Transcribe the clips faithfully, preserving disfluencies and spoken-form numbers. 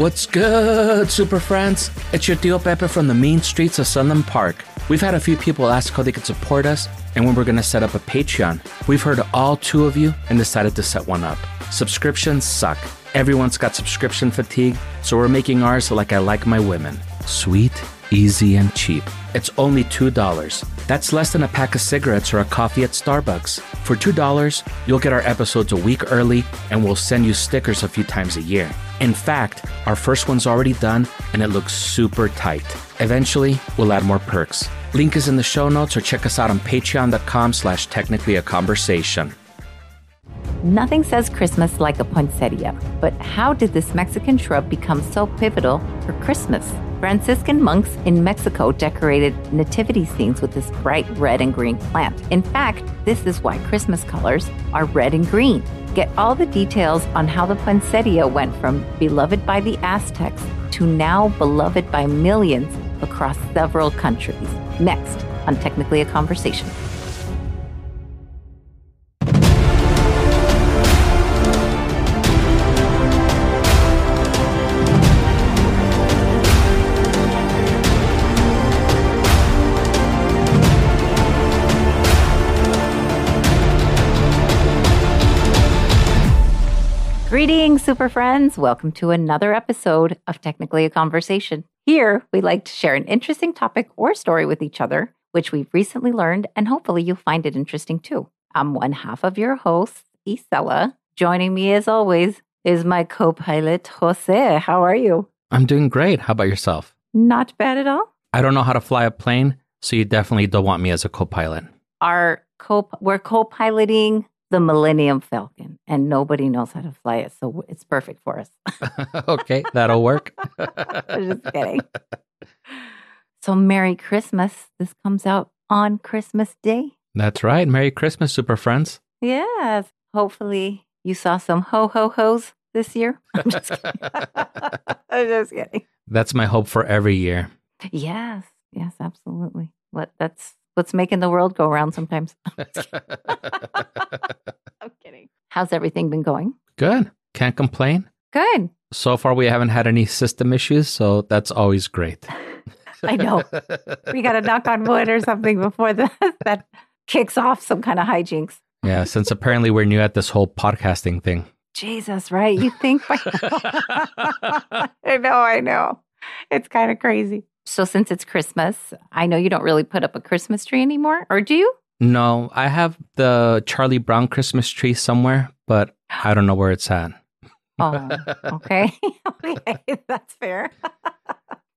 What's good, super friends? It's your Tio Pepe from the mean streets of Sunland Park. We've had a few people ask how they could support us and when we're going to set up a Patreon. We've heard all two of you and decided to set one up. Subscriptions suck. Everyone's got subscription fatigue, so we're making ours like I like my women. Sweet, easy, and cheap. It's only two dollars. That's less than a pack of cigarettes or a coffee at Starbucks. For two dollars, you'll get our episodes a week early, and we'll send you stickers a few times a year. In fact, our first one's already done, and it looks super tight. Eventually, we'll add more perks. Link is in the show notes, or check us out on patreon.com slash technically a conversation. Nothing says Christmas like a poinsettia, but how did this Mexican shrub become so pivotal for Christmas? Franciscan monks in Mexico decorated nativity scenes with this bright red and green plant. In fact, this is why Christmas colors are red and green. Get all the details on how the poinsettia went from beloved by the Aztecs to now beloved by millions across several countries. Next on Technically A Conversation. Greetings, super friends. Welcome to another episode of Technically A Conversation. Here, we like to share an interesting topic or story with each other, which we've recently learned, and hopefully you'll find it interesting too. I'm one half of your host, Isella. Joining me, as always, is my co-pilot, Jose. How are you? I'm doing great. How about yourself? Not bad at all. I don't know how to fly a plane, so you definitely don't want me as a co-pilot. Our co- we're co-piloting the Millennium Falcon, and nobody knows how to fly it, so it's perfect for us. Okay, that'll work. Just kidding. So Merry Christmas. This comes out on Christmas Day. That's right. Merry Christmas, super friends. Yes. Hopefully you saw some ho-ho-hos this year. I'm just kidding. I'm just kidding. That's my hope for every year. Yes. Yes, absolutely. What? That's what's making the world go around sometimes. I'm kidding. How's everything been going? Good. Can't complain. Good. So far, we haven't had any system issues, so that's always great. I know. We got to knock on wood or something before the, that kicks off some kind of hijinks. Yeah, since apparently we're new at this whole podcasting thing. Jesus, right? You think by now. I know, I know. It's kind of crazy. So since it's Christmas, I know you don't really put up a Christmas tree anymore, or do you? No, I have the Charlie Brown Christmas tree somewhere, but I don't know where it's at. Oh, okay. Okay, that's fair.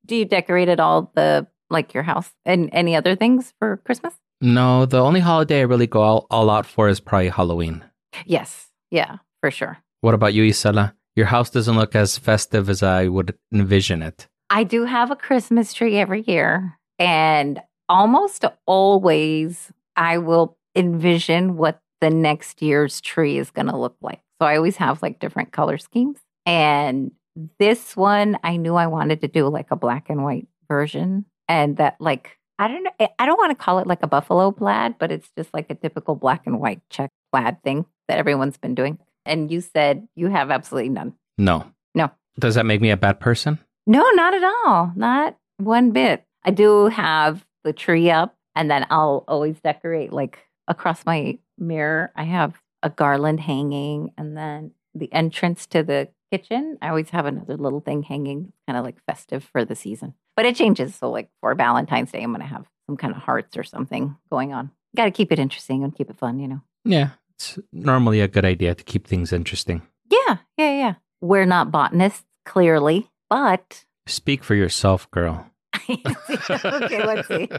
Do you decorate at all the, like your house and any other things for Christmas? No, the only holiday I really go all, all out for is probably Halloween. Yes. Yeah, for sure. What about you, Isella? Your house doesn't look as festive as I would envision it. I do have a Christmas tree every year, and almost always I will envision what the next year's tree is going to look like. So I always have like different color schemes. And this one, I knew I wanted to do like a black and white version. And that like, I don't know, I don't want to call it like a buffalo plaid, but it's just like a typical black and white check plaid thing that everyone's been doing. And you said you have absolutely none. No. No. Does that make me a bad person? No, not at all. Not one bit. I do have the tree up, and then I'll always decorate like across my mirror. I have a garland hanging, and then the entrance to the kitchen, I always have another little thing hanging, kind of like festive for the season. But it changes. So like for Valentine's Day, I'm going to have some kind of hearts or something going on. Got to keep it interesting and keep it fun, you know? Yeah. It's normally a good idea to keep things interesting. Yeah. Yeah. Yeah. We're not botanists, clearly. But speak for yourself, girl. Okay, let's see.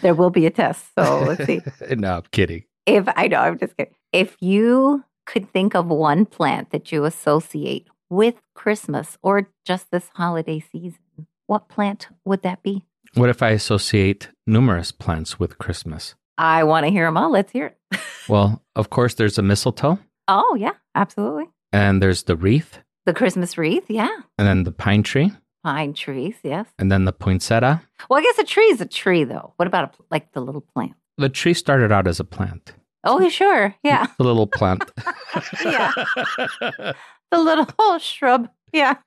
There will be a test, so let's see. No, I'm kidding. If I know, I'm just kidding. If you could think of one plant that you associate with Christmas or just this holiday season, what plant would that be? What if I associate numerous plants with Christmas? I want to hear them all. Let's hear it. Well, of course, there's a mistletoe. Oh, yeah, absolutely. And there's the wreath. The Christmas wreath, yeah. And then the pine tree. Pine trees, yes. And then the poinsettia. Well, I guess a tree is a tree, though. What about, a, like, the little plant? The tree started out as a plant. Oh, sure, yeah. The little plant. Yeah. The little shrub, yeah.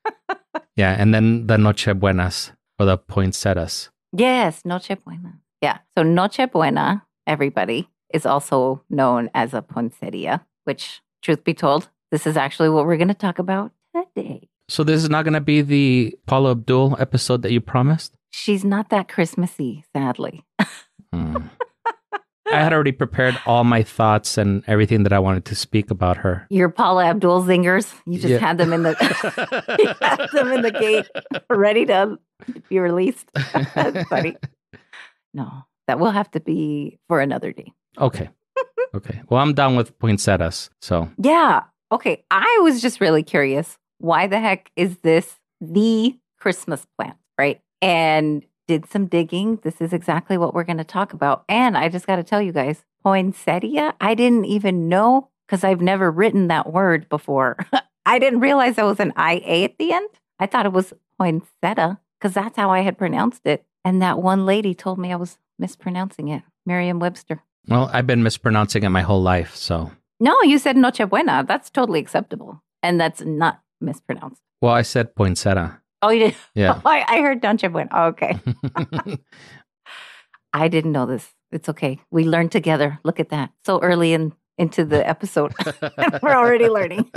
Yeah, and then the Noche Buenas or the poinsettias. Yes, Noche Buena. Yeah, so Noche Buena, everybody, is also known as a poinsettia, which, truth be told, this is actually what we're going to talk about today. So this is not going to be the Paula Abdul episode that you promised? She's not that Christmassy, sadly. Mm. I had already prepared all my thoughts and everything that I wanted to speak about her. Your Paula Abdul zingers, you just yeah. had them in the you had them in the gate, ready to be released. That's funny. No, that will have to be for another day. Okay. Okay. Well, I'm done with poinsettias, so. Yeah. Okay. I was just really curious. Why the heck is this the Christmas plant, right? And did some digging. This is exactly what we're going to talk about. And I just got to tell you guys, poinsettia, I didn't even know because I've never written that word before. I didn't realize there was an I A at the end. I thought it was poinsettia because that's how I had pronounced it. And that one lady told me I was mispronouncing it, Merriam-Webster. Well, I've been mispronouncing it my whole life, so. No, you said Noche Buena. That's totally acceptable. And that's not mispronounced. Well, I said poinsettia. Oh, you did? Yeah. Oh, I, I heard Noche Buena. Oh, okay. I didn't know this. It's okay. We learned together. Look at that. So early in into the episode. We're already learning.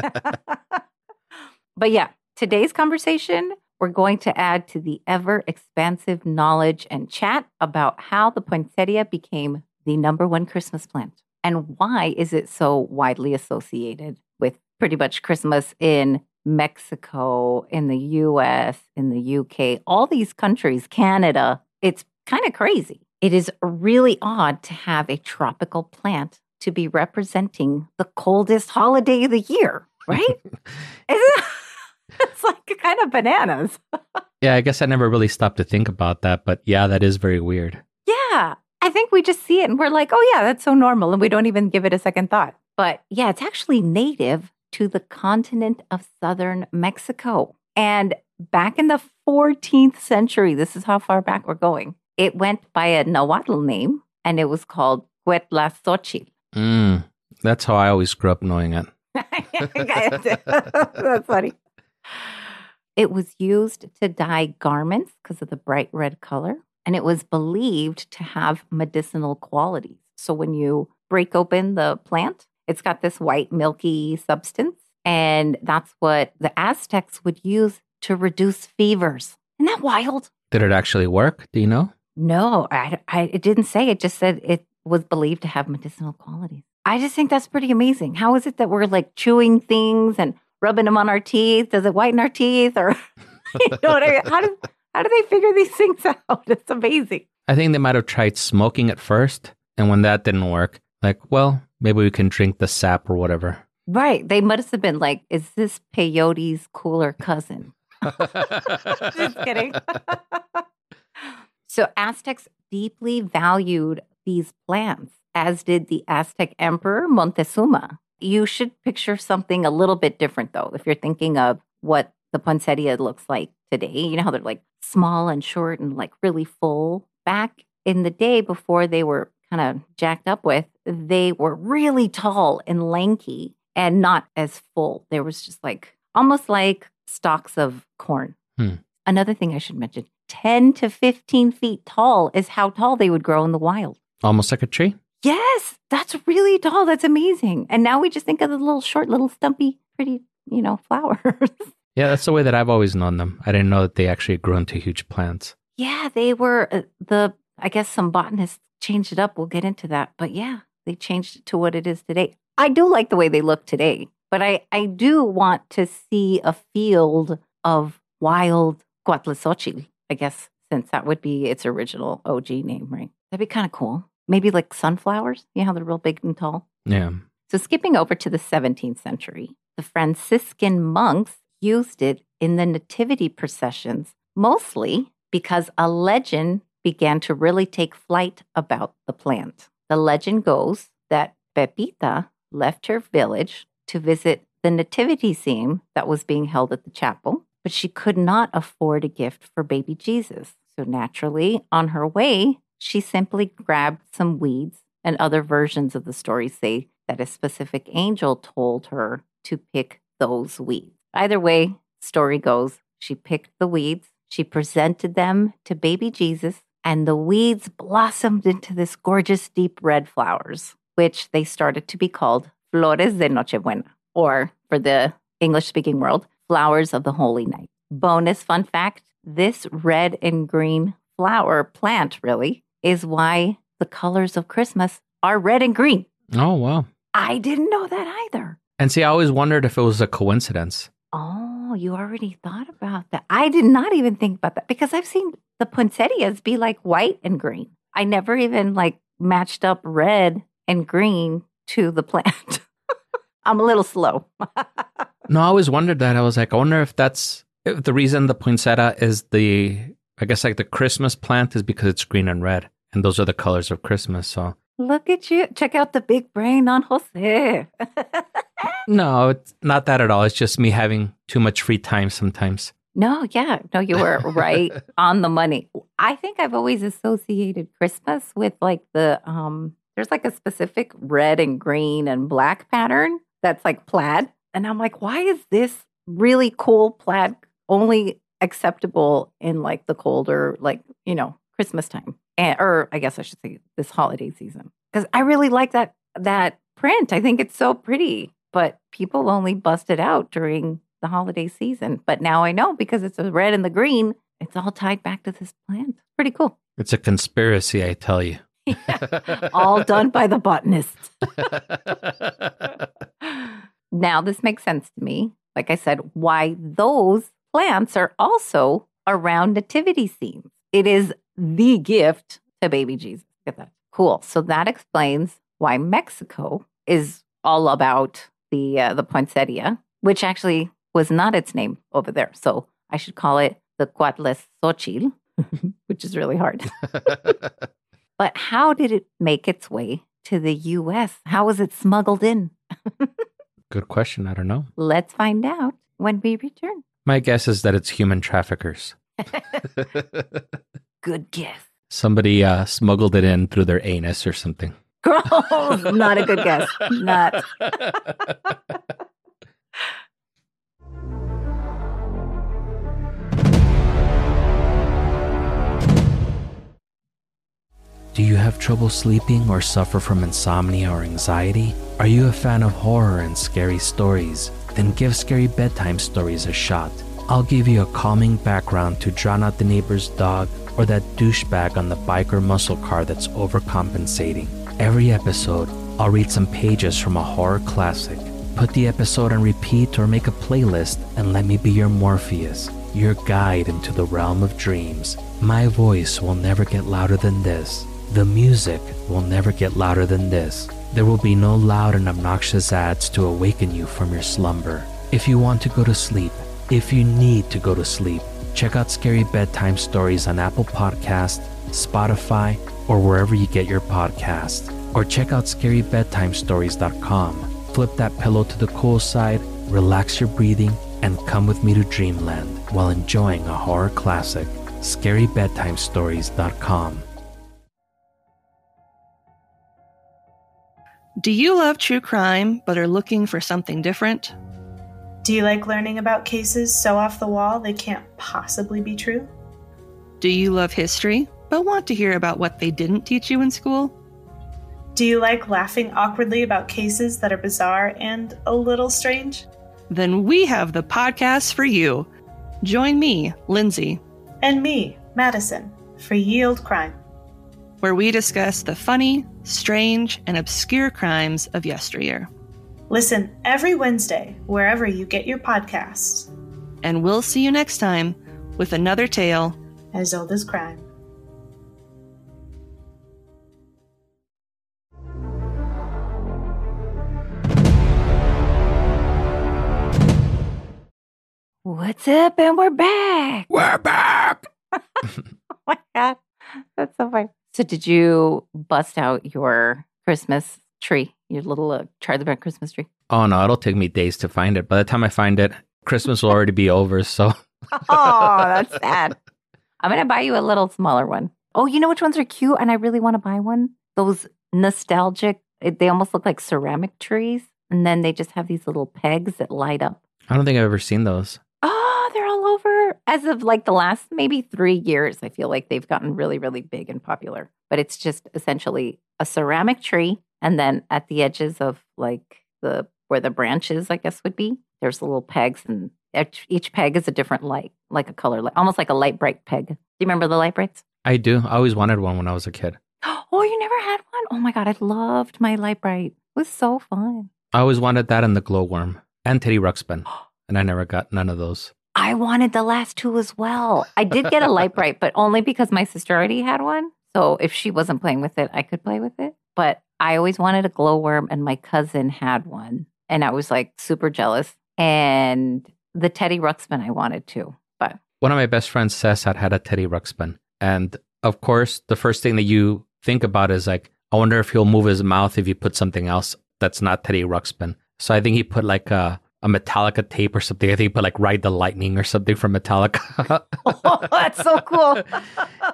But yeah, today's conversation, we're going to add to the ever-expansive knowledge and chat about how the poinsettia became the number one Christmas plant. And why is it so widely associated with pretty much Christmas in Mexico, in the U S, in the U K, all these countries, Canada. It's kind of crazy. It is really odd to have a tropical plant to be representing the coldest holiday of the year, right? It's like kind of bananas. Yeah, I guess I never really stopped to think about that, but yeah, that is very weird. Yeah, I think we just see it and we're like, oh yeah, that's so normal, and we don't even give it a second thought. But yeah, it's actually native to the continent of southern Mexico. And back in the fourteenth century, this is how far back we're going, it went by a Nahuatl name, and it was called Cuetlaxochitl. Mm, that's how I always grew up knowing it. That's funny. It was used to dye garments because of the bright red color, and it was believed to have medicinal qualities. So when you break open the plant, it's got this white, milky substance, and that's what the Aztecs would use to reduce fevers. Isn't that wild? Did it actually work? Do you know? No, I, I, it didn't say. It just said it was believed to have medicinal qualities. I just think that's pretty amazing. How is it that we're like chewing things and rubbing them on our teeth? Does it whiten our teeth? Or you know what I mean? How do, how do they figure these things out? It's amazing. I think they might have tried smoking at first, and when that didn't work, like, well, maybe we can drink the sap or whatever. Right. They must have been like, is this peyote's cooler cousin? Just kidding. So Aztecs deeply valued these plants, as did the Aztec emperor Montezuma. You should picture something a little bit different, though, if you're thinking of what the poinsettia looks like today. You know how they're like small and short and like really full. Back in the day before they were kind of jacked up with, they were really tall and lanky and not as full. There was just like, almost like stalks of corn. Hmm. Another thing I should mention, ten to fifteen feet tall is how tall they would grow in the wild. Almost like a tree? Yes, that's really tall. That's amazing. And now we just think of the little short, little stumpy, pretty, you know, flowers. Yeah, that's the way that I've always known them. I didn't know that they actually grew into huge plants. Yeah, they were uh, the, I guess some botanists changed it up. We'll get into that. But yeah, they changed it to what it is today. I do like the way they look today, but I, I do want to see a field of wild Cuetlaxochitl, I guess, since that would be its original O G name, right? That'd be kind of cool. Maybe like sunflowers. You know how they're real big and tall? Yeah. So skipping over to the seventeenth century, the Franciscan monks used it in the nativity processions, mostly because a legend began to really take flight about the plant. The legend goes that Pepita left her village to visit the nativity scene that was being held at the chapel, but she could not afford a gift for baby Jesus. So naturally, on her way, she simply grabbed some weeds, and other versions of the story say that a specific angel told her to pick those weeds. Either way, story goes, She picked the weeds. She presented them to baby Jesus, and the weeds blossomed into this gorgeous deep red flowers, which they started to be called Flores de Noche Buena, or for the English-speaking world, Flowers of the Holy Night. Bonus fun fact, this red and green flower plant, really, is why the colors of Christmas are red and green. Oh, wow. I didn't know that either. And see, I always wondered if it was a coincidence. Oh, you already thought about that. I did not even think about that, because I've seen the poinsettias be like white and green. I never even like matched up red and green to the plant. I'm a little slow. No, I always wondered that. I was like, I wonder if that's if the reason the poinsettia is the, I guess like the Christmas plant is because it's green and red. And those are the colors of Christmas. So look at you. Check out the big brain on Jose. No, it's not that at all. It's just me having too much free time sometimes. No, yeah. No, you were right on the money. I think I've always associated Christmas with like the, um, there's like a specific red and green and black pattern that's like plaid. And I'm like, why is this really cool plaid only acceptable in like the colder, like, you know, Christmas time? And, or I guess I should say this holiday season. Because I really like that that print. I think it's so pretty. But people only bust it out during the holiday season. But now I know, because it's the red and the green, it's all tied back to this plant. Pretty cool. It's a conspiracy, I tell you. Yeah. All done by the botanist. Now this makes sense to me. Like I said, why those plants are also around nativity scenes. It is the gift to baby Jesus. Get that? Cool. So that explains why Mexico is all about the uh, the poinsettia, which actually was not its name over there. So I should call it the Cuetlaxochitl, which is really hard. But how did it make its way to the U S? How was it smuggled in? Good question. I don't know. Let's find out when we return. My guess is that it's human traffickers. Good guess. Somebody uh, smuggled it in through their anus or something. Gross. Not a good guess. Not. Do you have trouble sleeping or suffer from insomnia or anxiety? Are you a fan of horror and scary stories? Then give Scary Bedtime Stories a shot. I'll give you a calming background to drown out the neighbor's dog or that douchebag on the bike or muscle car that's overcompensating. Every episode, I'll read some pages from a horror classic. Put the episode on repeat or make a playlist and let me be your Morpheus, your guide into the realm of dreams. My voice will never get louder than this. The music will never get louder than this. There will be no loud and obnoxious ads to awaken you from your slumber. If you want to go to sleep, if you need to go to sleep, check out Scary Bedtime Stories on Apple Podcasts, Spotify, or wherever you get your podcasts. Or check out scary bedtime stories dot com. Flip that pillow to the cool side, relax your breathing, and come with me to dreamland while enjoying a horror classic. scary bedtime stories dot com. Do you love true crime but are looking for something different? Do you like learning about cases so off the wall they can't possibly be true? Do you love history, but want to hear about what they didn't teach you in school? Do you like laughing awkwardly about cases that are bizarre and a little strange? Then we have the podcast for you. Join me, Lindsay. And me, Madison, for Ye Olde Crime. Where we discuss the funny, strange, and obscure crimes of yesteryear. Listen every Wednesday, wherever you get your podcasts. And we'll see you next time with another tale as old as crime. What's up? And we're back. We're back. Oh my God. That's so funny. So did you bust out your Christmas tree? Your little uh, Charlie Brown Christmas tree? Oh, no, it'll take me days to find it. By the time I find it, Christmas will already be over, so. Oh, that's sad. I'm going to buy you a little smaller one. Oh, you know which ones are cute and I really want to buy one? Those nostalgic, it, they almost look like ceramic trees, and then they just have these little pegs that light up. I don't think I've ever seen those. Oh, oh, they're all over. As of like the last maybe three years, I feel like they've gotten really, really big and popular. But it's just essentially a ceramic tree. And then at the edges of like the, where the branches, I guess, would be, there's little pegs, and each peg is a different light, like a color, almost like a light bright peg. Do you remember the light brights? I do. I always wanted one when I was a kid. Oh, you never had one? Oh my God, I loved my light bright. It was so fun. I always wanted that and the glowworm and Teddy Ruxpin. And I never got none of those. I wanted the last two as well. I did get a light bright, but only because my sister already had one. So if she wasn't playing with it, I could play with it. But I always wanted a glowworm, and my cousin had one. And I was like super jealous. And the Teddy Ruxpin I wanted too. But one of my best friends says I'd had a Teddy Ruxpin. And of course, the first thing that you think about is like, I wonder if he'll move his mouth if you put something else that's not Teddy Ruxpin. So I think he put like a, a Metallica tape or something. I think he put like Ride the Lightning or something from Metallica. Oh, that's so cool.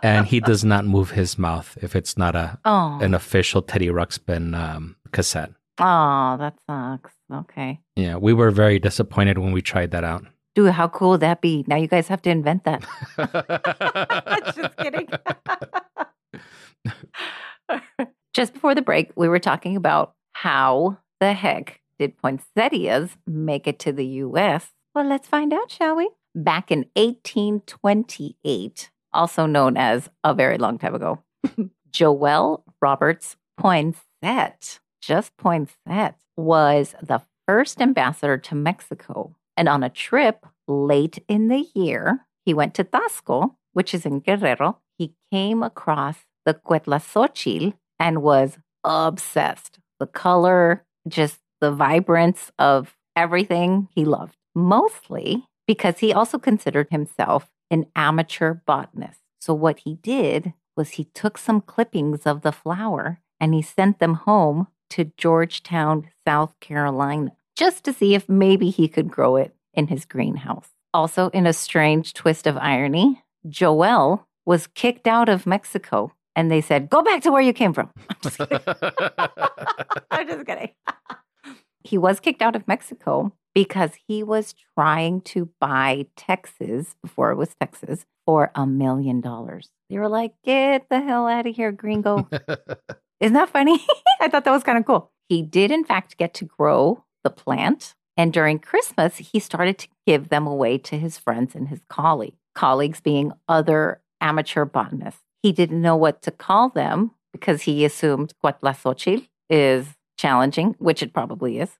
And he does not move his mouth if it's not a oh. an official Teddy Ruxpin um, cassette. Oh, that sucks. Okay. Yeah, we were very disappointed when we tried that out. Dude, how cool would that be? Now you guys have to invent that. Just kidding. Just before the break, we were talking about how the heck did poinsettias make it to the U S? Well, let's find out, shall we? Back in eighteen twenty-eight, also known as a very long time ago, Joel Roberts Poinsett, just Poinsett, was the first ambassador to Mexico. And on a trip late in the year, he went to Taxco, which is in Guerrero. He came across the Cuetlaxochitl and was obsessed. The color, just the vibrance of everything, he loved. Mostly because he also considered himself an amateur botanist. So what he did was he took some clippings of the flower and he sent them home to Georgetown, South Carolina, just to see if maybe he could grow it in his greenhouse. Also, in a strange twist of irony, Joel was kicked out of Mexico, and they said, go back to where you came from. I'm just kidding. I'm just kidding. He was kicked out of Mexico because he was trying to buy Texas, before it was Texas, for a million dollars. They were like, get the hell out of here, gringo. Isn't that funny? I thought that was kind of cool. He did, in fact, get to grow the plant. And during Christmas, he started to give them away to his friends and his colleagues, colleagues being other amateur botanists. He didn't know what to call them because he assumed Cuetlaxochitl is challenging, which it probably is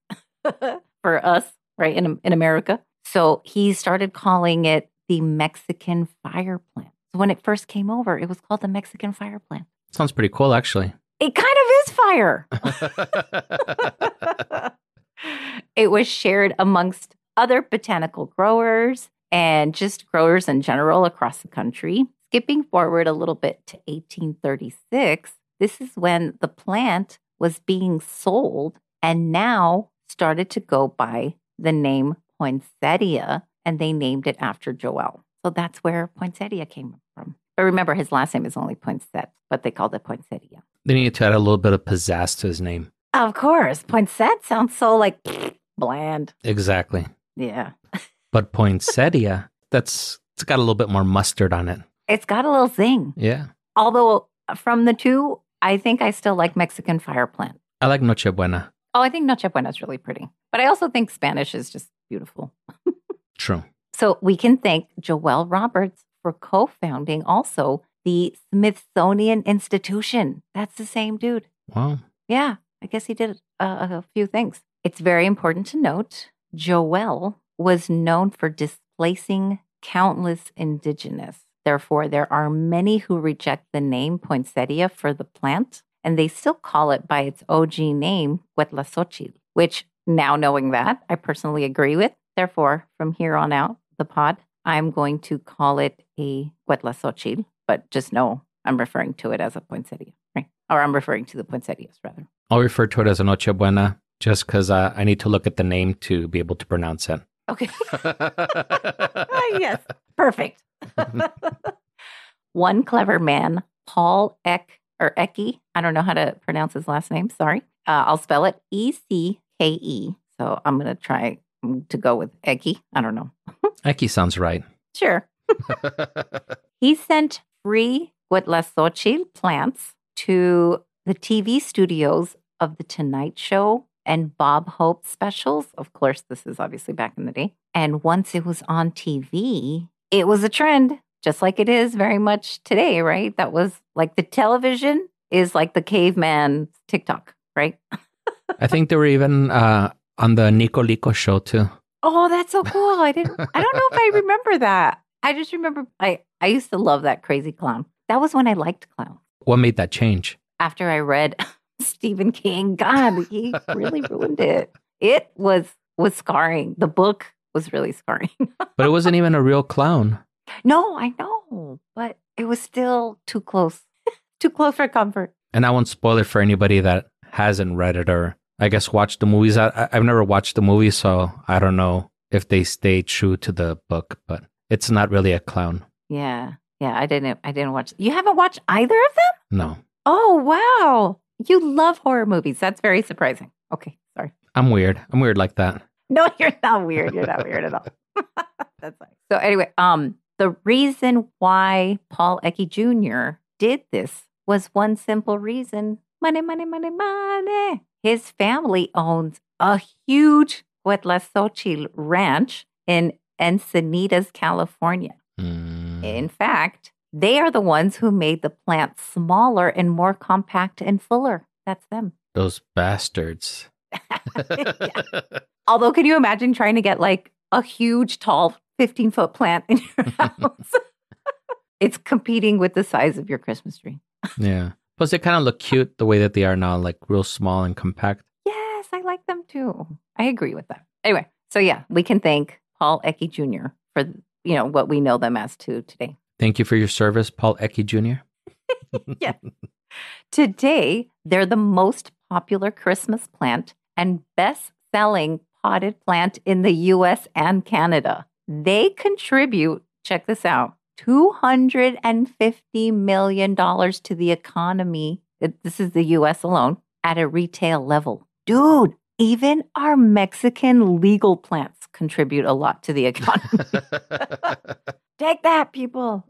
for us, right, in, in America. So he started calling it the Mexican fire plant. So when it first came over, it was called the Mexican fire plant. Sounds pretty cool, actually. It kind of is fire. It was shared amongst other botanical growers and just growers in general across the country. Skipping forward a little bit to eighteen thirty-six, this is when the plant was being sold and now started to go by the name Poinsettia, and they named it after Joel. So that's where Poinsettia came from. But remember, his last name is only Poinsett, but they called it Poinsettia. They needed to add a little bit of pizzazz to his name. Of course. Poinsett sounds so like bland. Exactly. Yeah. But poinsettia, that's, it's got a little bit more mustard on it. It's got a little zing. Yeah. Although from the two, I think I still like Mexican fire plant. I like Noche Buena. Oh, I think Noche Buena is really pretty. But I also think Spanish is just beautiful. True. So we can thank Joel Roberts for co-founding also the Smithsonian Institution. That's the same dude. Wow. Yeah, I guess he did uh, a few things. It's very important to note, Joel was known for displacing countless indigenous. Therefore, there are many who reject the name poinsettia for the plant, and they still call it by its O G name, Cuetlaxochitl, which, now knowing that, I personally agree with. Therefore, from here on out, the pod, I'm going to call it a Cuetlaxochitl. But just know I'm referring to it as a poinsettia, right? Or I'm referring to the poinsettias, rather. I'll refer to it as a Noche Buena just because uh, I need to look at the name to be able to pronounce it. Okay. Yes. Perfect. One clever man, Paul Ecke, or Ecke, I don't know how to pronounce his last name, sorry. Uh, I'll spell it E C K E. So I'm going to try to go with Ecke. I don't know. Ecke sounds right. Sure. He sent free Cuetlaxochitl plants to the T V studios of the Tonight Show and Bob Hope specials. Of course, this is obviously back in the day. And once it was on T V, it was a trend, just like it is very much today, right? That was like the television is like the caveman TikTok, right? I think they were even uh, on the Nico Lico show too. Oh, that's so cool. I didn't, I don't know if I remember that. I just remember I, I used to love that crazy clown. That was when I liked clowns. What made that change? After I read Stephen King, God, he really ruined it. It was was scarring. The book was really scarring. But it wasn't even a real clown. No, I know. But it was still too close. Too close for comfort. And I won't spoil it for anybody that hasn't read it or, I guess, watched the movies. I, I've never watched the movie, so I don't know if they stay true to the book. But it's not really a clown. Yeah. Yeah, I didn't I didn't watch. You haven't watched either of them? No. Oh, wow. You love horror movies. That's very surprising. Okay, sorry. I'm weird. I'm weird like that. No, you're not weird. You're not weird at all. That's fine. So anyway, um, the reason why Paul Ecke Junior did this was one simple reason. Money, money, money, money. His family owns a huge Cuetlaxochitl ranch in Encinitas, California. Mm. In fact, they are the ones who made the plant smaller and more compact and fuller. That's them. Those bastards. Yeah. Although, can you imagine trying to get like a huge, tall, fifteen-foot plant in your house? It's competing with the size of your Christmas tree. Yeah. Plus, they kind of look cute the way that they are now, like real small and compact. Yes, I like them too. I agree with that. Anyway, so yeah, we can thank Paul Ecke Junior for, you know, what we know them as to today. Thank you for your service, Paul Ecke Junior Yeah. Today, they're the most popular Christmas plant and best-selling potted plant in the U S and Canada. They contribute, check this out, two hundred fifty million dollars to the economy. This is the U S alone, at a retail level. Dude, even our Mexican legal plants contribute a lot to the economy. Take that, people.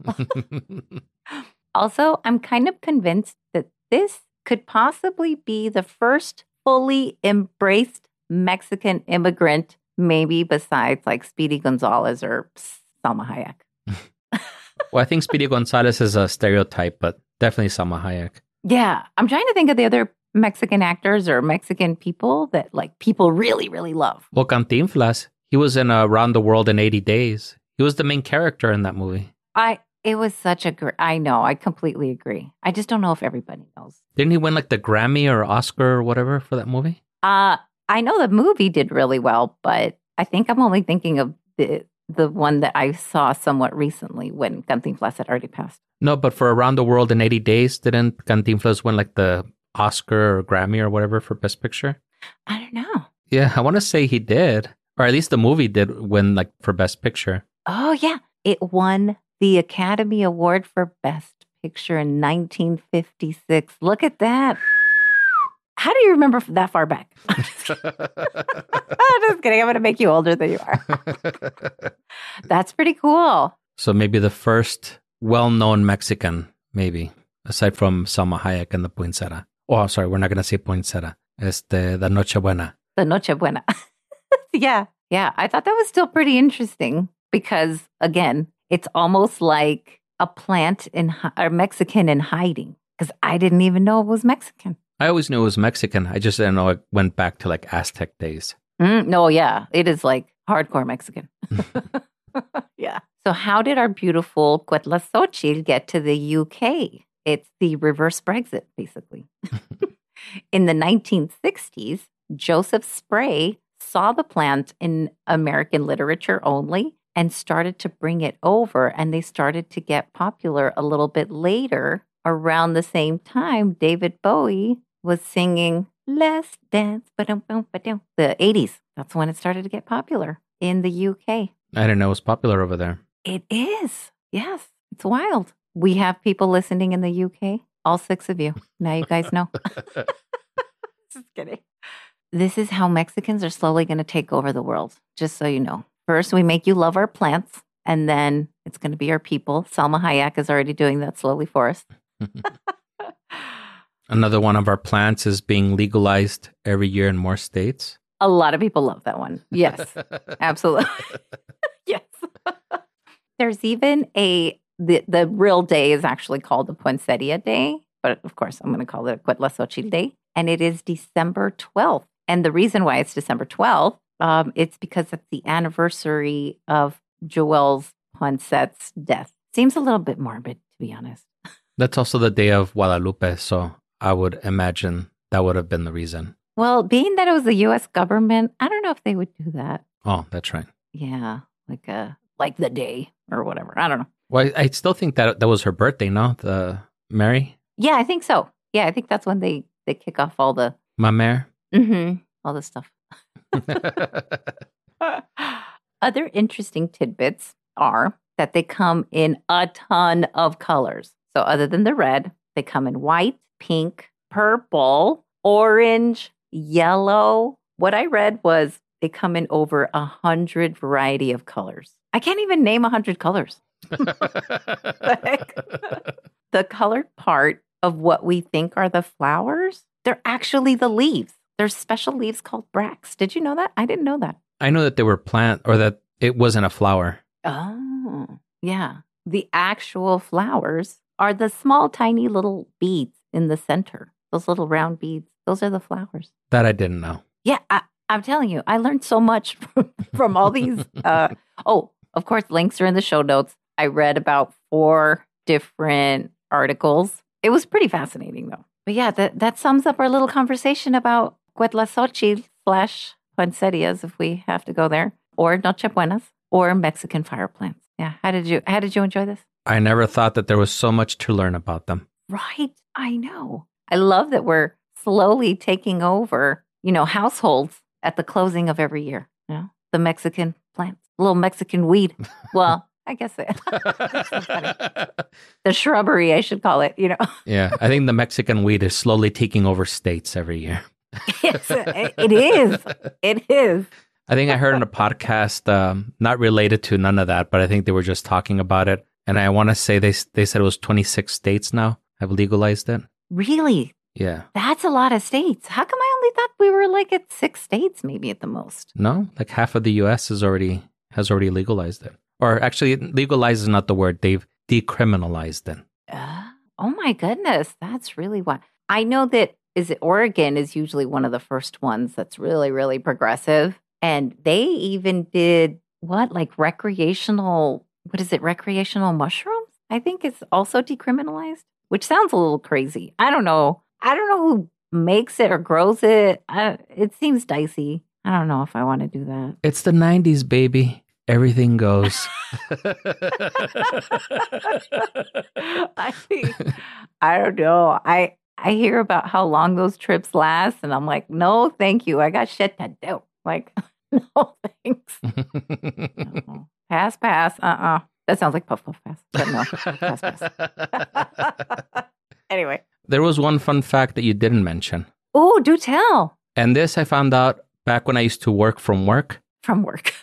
Also, I'm kind of convinced that this could possibly be the first fully embraced Mexican immigrant, maybe besides like Speedy Gonzalez or Salma Hayek. Well, I think Speedy Gonzalez is a stereotype, but definitely Salma Hayek. Yeah. I'm trying to think of the other Mexican actors or Mexican people that like people really, really love. Well, Cantinflas, he was in uh, Around the World in eighty days. He was the main character in that movie. I It was such a great... I know. I completely agree. I just don't know if everybody knows. Didn't he win like the Grammy or Oscar or whatever for that movie? Uh, I know the movie did really well, but I think I'm only thinking of the the one that I saw somewhat recently when Cantinflas had already passed. No, but for Around the World in eighty days, didn't Cantinflas win like the Oscar or Grammy or whatever for Best Picture? I don't know. Yeah, I want to say he did. Or at least the movie did win like for Best Picture. Oh, yeah. It won the Academy Award for Best Picture in nineteen fifty-six. Look at that. How do you remember that far back? I'm just kidding. I'm just kidding. I'm going to make you older than you are. That's pretty cool. So maybe the first well-known Mexican, maybe, aside from Salma Hayek and the Poinsettia. Oh, I'm sorry. We're not going to say Poinsettia. Este, the Noche Buena. The Noche Buena. Yeah. Yeah. I thought that was still pretty interesting because, again, it's almost like a plant in or Mexican in hiding, because I didn't even know it was Mexican. I always knew it was Mexican. I just didn't know it went back to like Aztec days. Mm, no, yeah. It is like hardcore Mexican. Yeah. So how did our beautiful Cuetlaxochitl get to the U K? It's the reverse Brexit, basically. In the nineteen sixties, Joseph Spray saw the plant in American literature only and started to bring it over, and they started to get popular a little bit later. Around the same time, David Bowie was singing Let's Dance, ba-dum-bum-ba-dum, the eighties. That's when it started to get popular in the U K. I didn't know it was popular over there. It is. Yes. It's wild. We have people listening in the U K, all six of you. Now you guys know. Just kidding. This is how Mexicans are slowly going to take over the world, just so you know. First, we make you love our plants, and then it's going to be our people. Salma Hayek is already doing that slowly for us. Another one of our plants is being legalized every year in more states. A lot of people love that one. Yes, absolutely. Yes. There's even a, the, the real day is actually called the Poinsettia Day, but of course I'm going to call it Cuetlaxochitl Day, and it is December twelfth. And the reason why it's December twelfth, um, it's because it's the anniversary of Joel Poinsett's death. Seems a little bit morbid, to be honest. That's also the day of Guadalupe, so I would imagine that would have been the reason. Well, being that it was the U S government, I don't know if they would do that. Oh, that's right. Yeah, like a like the day or whatever. I don't know. Well, I, I still think that that was her birthday, no? The Mary? Yeah, I think so. Yeah, I think that's when they, they kick off all the... Ma mère? Mm-hmm. All the stuff. Other interesting tidbits are that they come in a ton of colors. So other than the red, they come in white, pink, purple, orange, yellow. What I read was they come in over a hundred variety of colors. I can't even name a hundred colors. Like, the colored part of what we think are the flowers, they're actually the leaves. There's special leaves called bracts. Did you know that? I didn't know that. I know that they were plant or that it wasn't a flower. Oh, yeah. The actual flowers are the small, tiny little beads in the center. Those little round beads. Those are the flowers. That I didn't know. Yeah, I, I'm telling you, I learned so much from, from all these. Uh, oh, of course, links are in the show notes. I read about four different articles. It was pretty fascinating, though. But yeah, that, that sums up our little conversation about Cuetlaxochitl slash poinsettias, if we have to go there, or Noche Buenas, or Mexican fire plants. Yeah, how did you how did you enjoy this? I never thought that there was so much to learn about them. Right, I know. I love that we're slowly taking over, you know, households at the closing of every year. You know, the Mexican plants, little Mexican weed. Well, I guess it. So the shrubbery, I should call it, you know. Yeah, I think the Mexican weed is slowly taking over states every year. Yes, it, it is. It is. I think I heard on a podcast, um, not related to none of that, but I think they were just talking about it. And I want to say they they said it was twenty-six states now have legalized it. Really? Yeah. That's a lot of states. How come I only thought we were like at six states maybe at the most? No, like half of the U S is already has already legalized it. Or actually, legalized is not the word. They've decriminalized it. Uh, oh my goodness. That's really wild. I know that is it Oregon is usually one of the first ones that's really, really progressive. And they even did what, like recreational, what is it, recreational mushrooms? I think it's also decriminalized, which sounds a little crazy. I don't know. I don't know who makes it or grows it. I, it seems dicey. I don't know if I want to do that. It's the nineties, baby. Everything goes. I, I don't know. I, I hear about how long those trips last, and I'm like, no, thank you. I got shit to do. Like, no, thanks. No. Pass, pass. Uh-uh. That sounds like puff, puff, pass. But no, pass, pass. Anyway. There was one fun fact that you didn't mention. Oh, do tell. And this I found out back when I used to work from work. From work.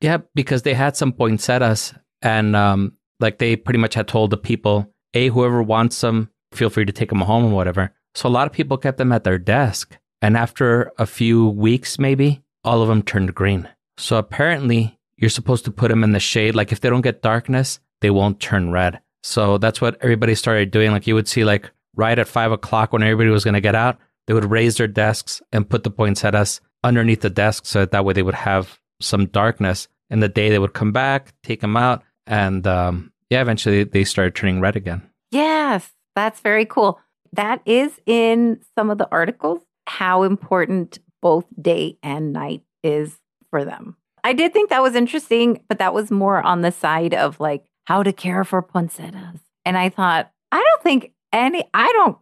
Yeah, because they had some poinsettias. And um, like they pretty much had told the people, hey, whoever wants them, feel free to take them home or whatever. So a lot of people kept them at their desk. And after a few weeks, maybe, all of them turned green. So apparently, you're supposed to put them in the shade. Like, if they don't get darkness, they won't turn red. So that's what everybody started doing. Like, you would see, like, right at five o'clock when everybody was going to get out, they would raise their desks and put the poinsettias underneath the desk so that, that way they would have some darkness. And the day they would come back, take them out, and, um, yeah, eventually they started turning red again. Yes, that's very cool. That is in some of the articles, how important both day and night is for them. I did think that was interesting, but that was more on the side of like how to care for poinsettias. And I thought, I don't think any, I don't,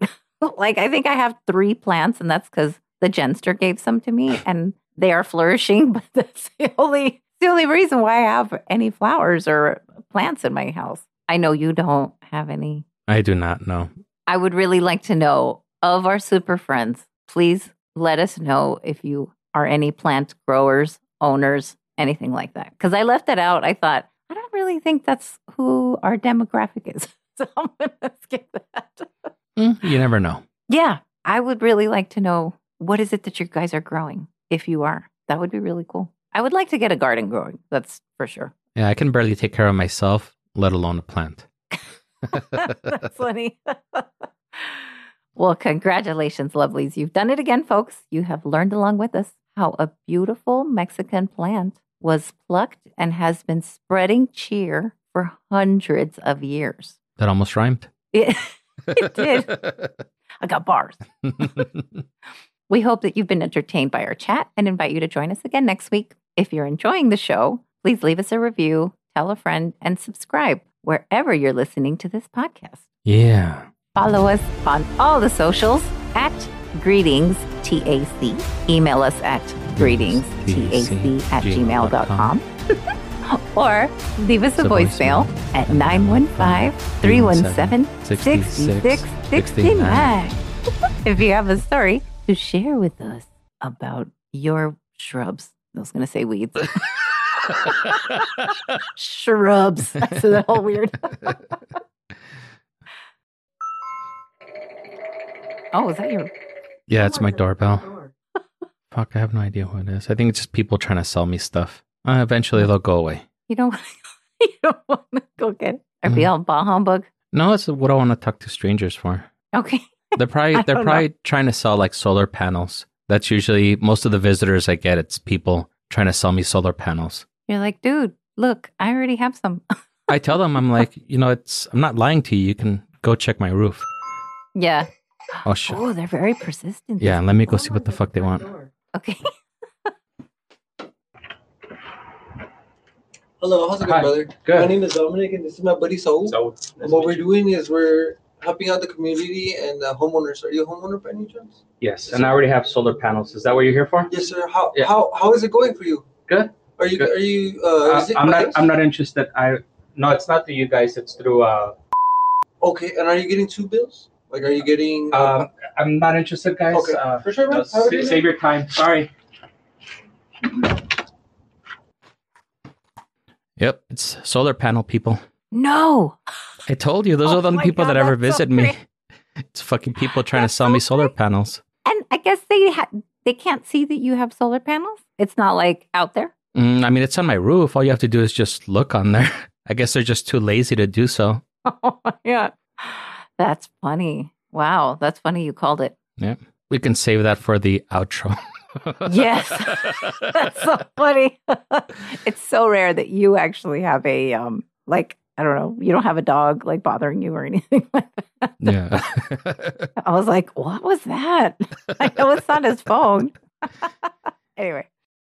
like, I think I have three plants, and that's because the Genster gave some to me and they are flourishing, but that's the only, the only reason why I have any flowers or plants in my house. I know you don't have any. I do not, no. I would really like to know of our super friends. Please let us know if you are any plant growers, owners, anything like that. Because I left that out. I thought, I don't really think that's who our demographic is. So I'm going to skip that. Mm, you never know. Yeah. I would really like to know, what is it that you guys are growing, if you are? That would be really cool. I would like to get a garden growing. That's for sure. Yeah, I can barely take care of myself, let alone a plant. That's funny. Well, congratulations, lovelies. You've done it again, folks. You have learned along with us how a beautiful Mexican plant was plucked and has been spreading cheer for hundreds of years. That almost rhymed. It, it did. I got bars. We hope that you've been entertained by our chat and invite you to join us again next week. If you're enjoying the show, please leave us a review, tell a friend, and subscribe wherever you're listening to this podcast. Yeah. Follow us on all the socials at Greetings T A C. Email us at Greetings T A C at gmail dot com. Or leave us a voicemail at nine one five, three one seven, six six six nine. If you have a story to share with us about your shrubs. I was going to say weeds. Shrubs. That's that whole weird. Oh, is that your... Yeah, it's my doorbell. Door? Fuck, I have no idea who it is. I think it's just people trying to sell me stuff. Uh, eventually, they'll go away. You don't want to go get it? Or be all bah humbug? No, that's what I want to talk to strangers for. Okay. They're probably they're probably know. trying to sell like solar panels. That's usually most of the visitors I get. It's people trying to sell me solar panels. You're like, dude, look, I already have some. I tell them, I'm like, you know, it's I'm not lying to you. You can go check my roof. Yeah. Oh, shit. Oh, they're very persistent. Yeah, let me go see what the fuck they want. Okay. Hello, how's it going, brother? Good. My name is Dominic, and this is my buddy Saul. Saul. And what we're doing is we're helping out the community and the homeowners. Are you a homeowner by any chance? Yes, and I already have solar panels. Is that what you're here for? Yes, sir. How yeah. how how is it going for you? Good. Are you Good. are you? Uh, uh, is it I'm not. Guys? I'm not interested. I no, it's not through you guys. It's through. Uh... Okay, and are you getting two bills? Like, are you getting? Uh, uh, I'm not interested, guys. Okay, uh, for sure. No, sa- you save your time. Sorry. Yep, it's solar panel people. No. I told you, those oh are the only people God, that ever visit so me. It's fucking people trying that's to sell so me solar great. panels. And I guess they ha- they can't see that you have solar panels? It's not like out there? Mm, I mean, it's on my roof. All you have to do is just look on there. I guess they're just too lazy to do so. Oh, yeah. That's funny. Wow, that's funny you called it. Yeah, we can save that for the outro. Yes, that's so funny. It's so rare that you actually have a, um, like, I don't know, you don't have a dog like bothering you or anything like that. Yeah. I was like, what was that? I know it's not his phone. Anyway.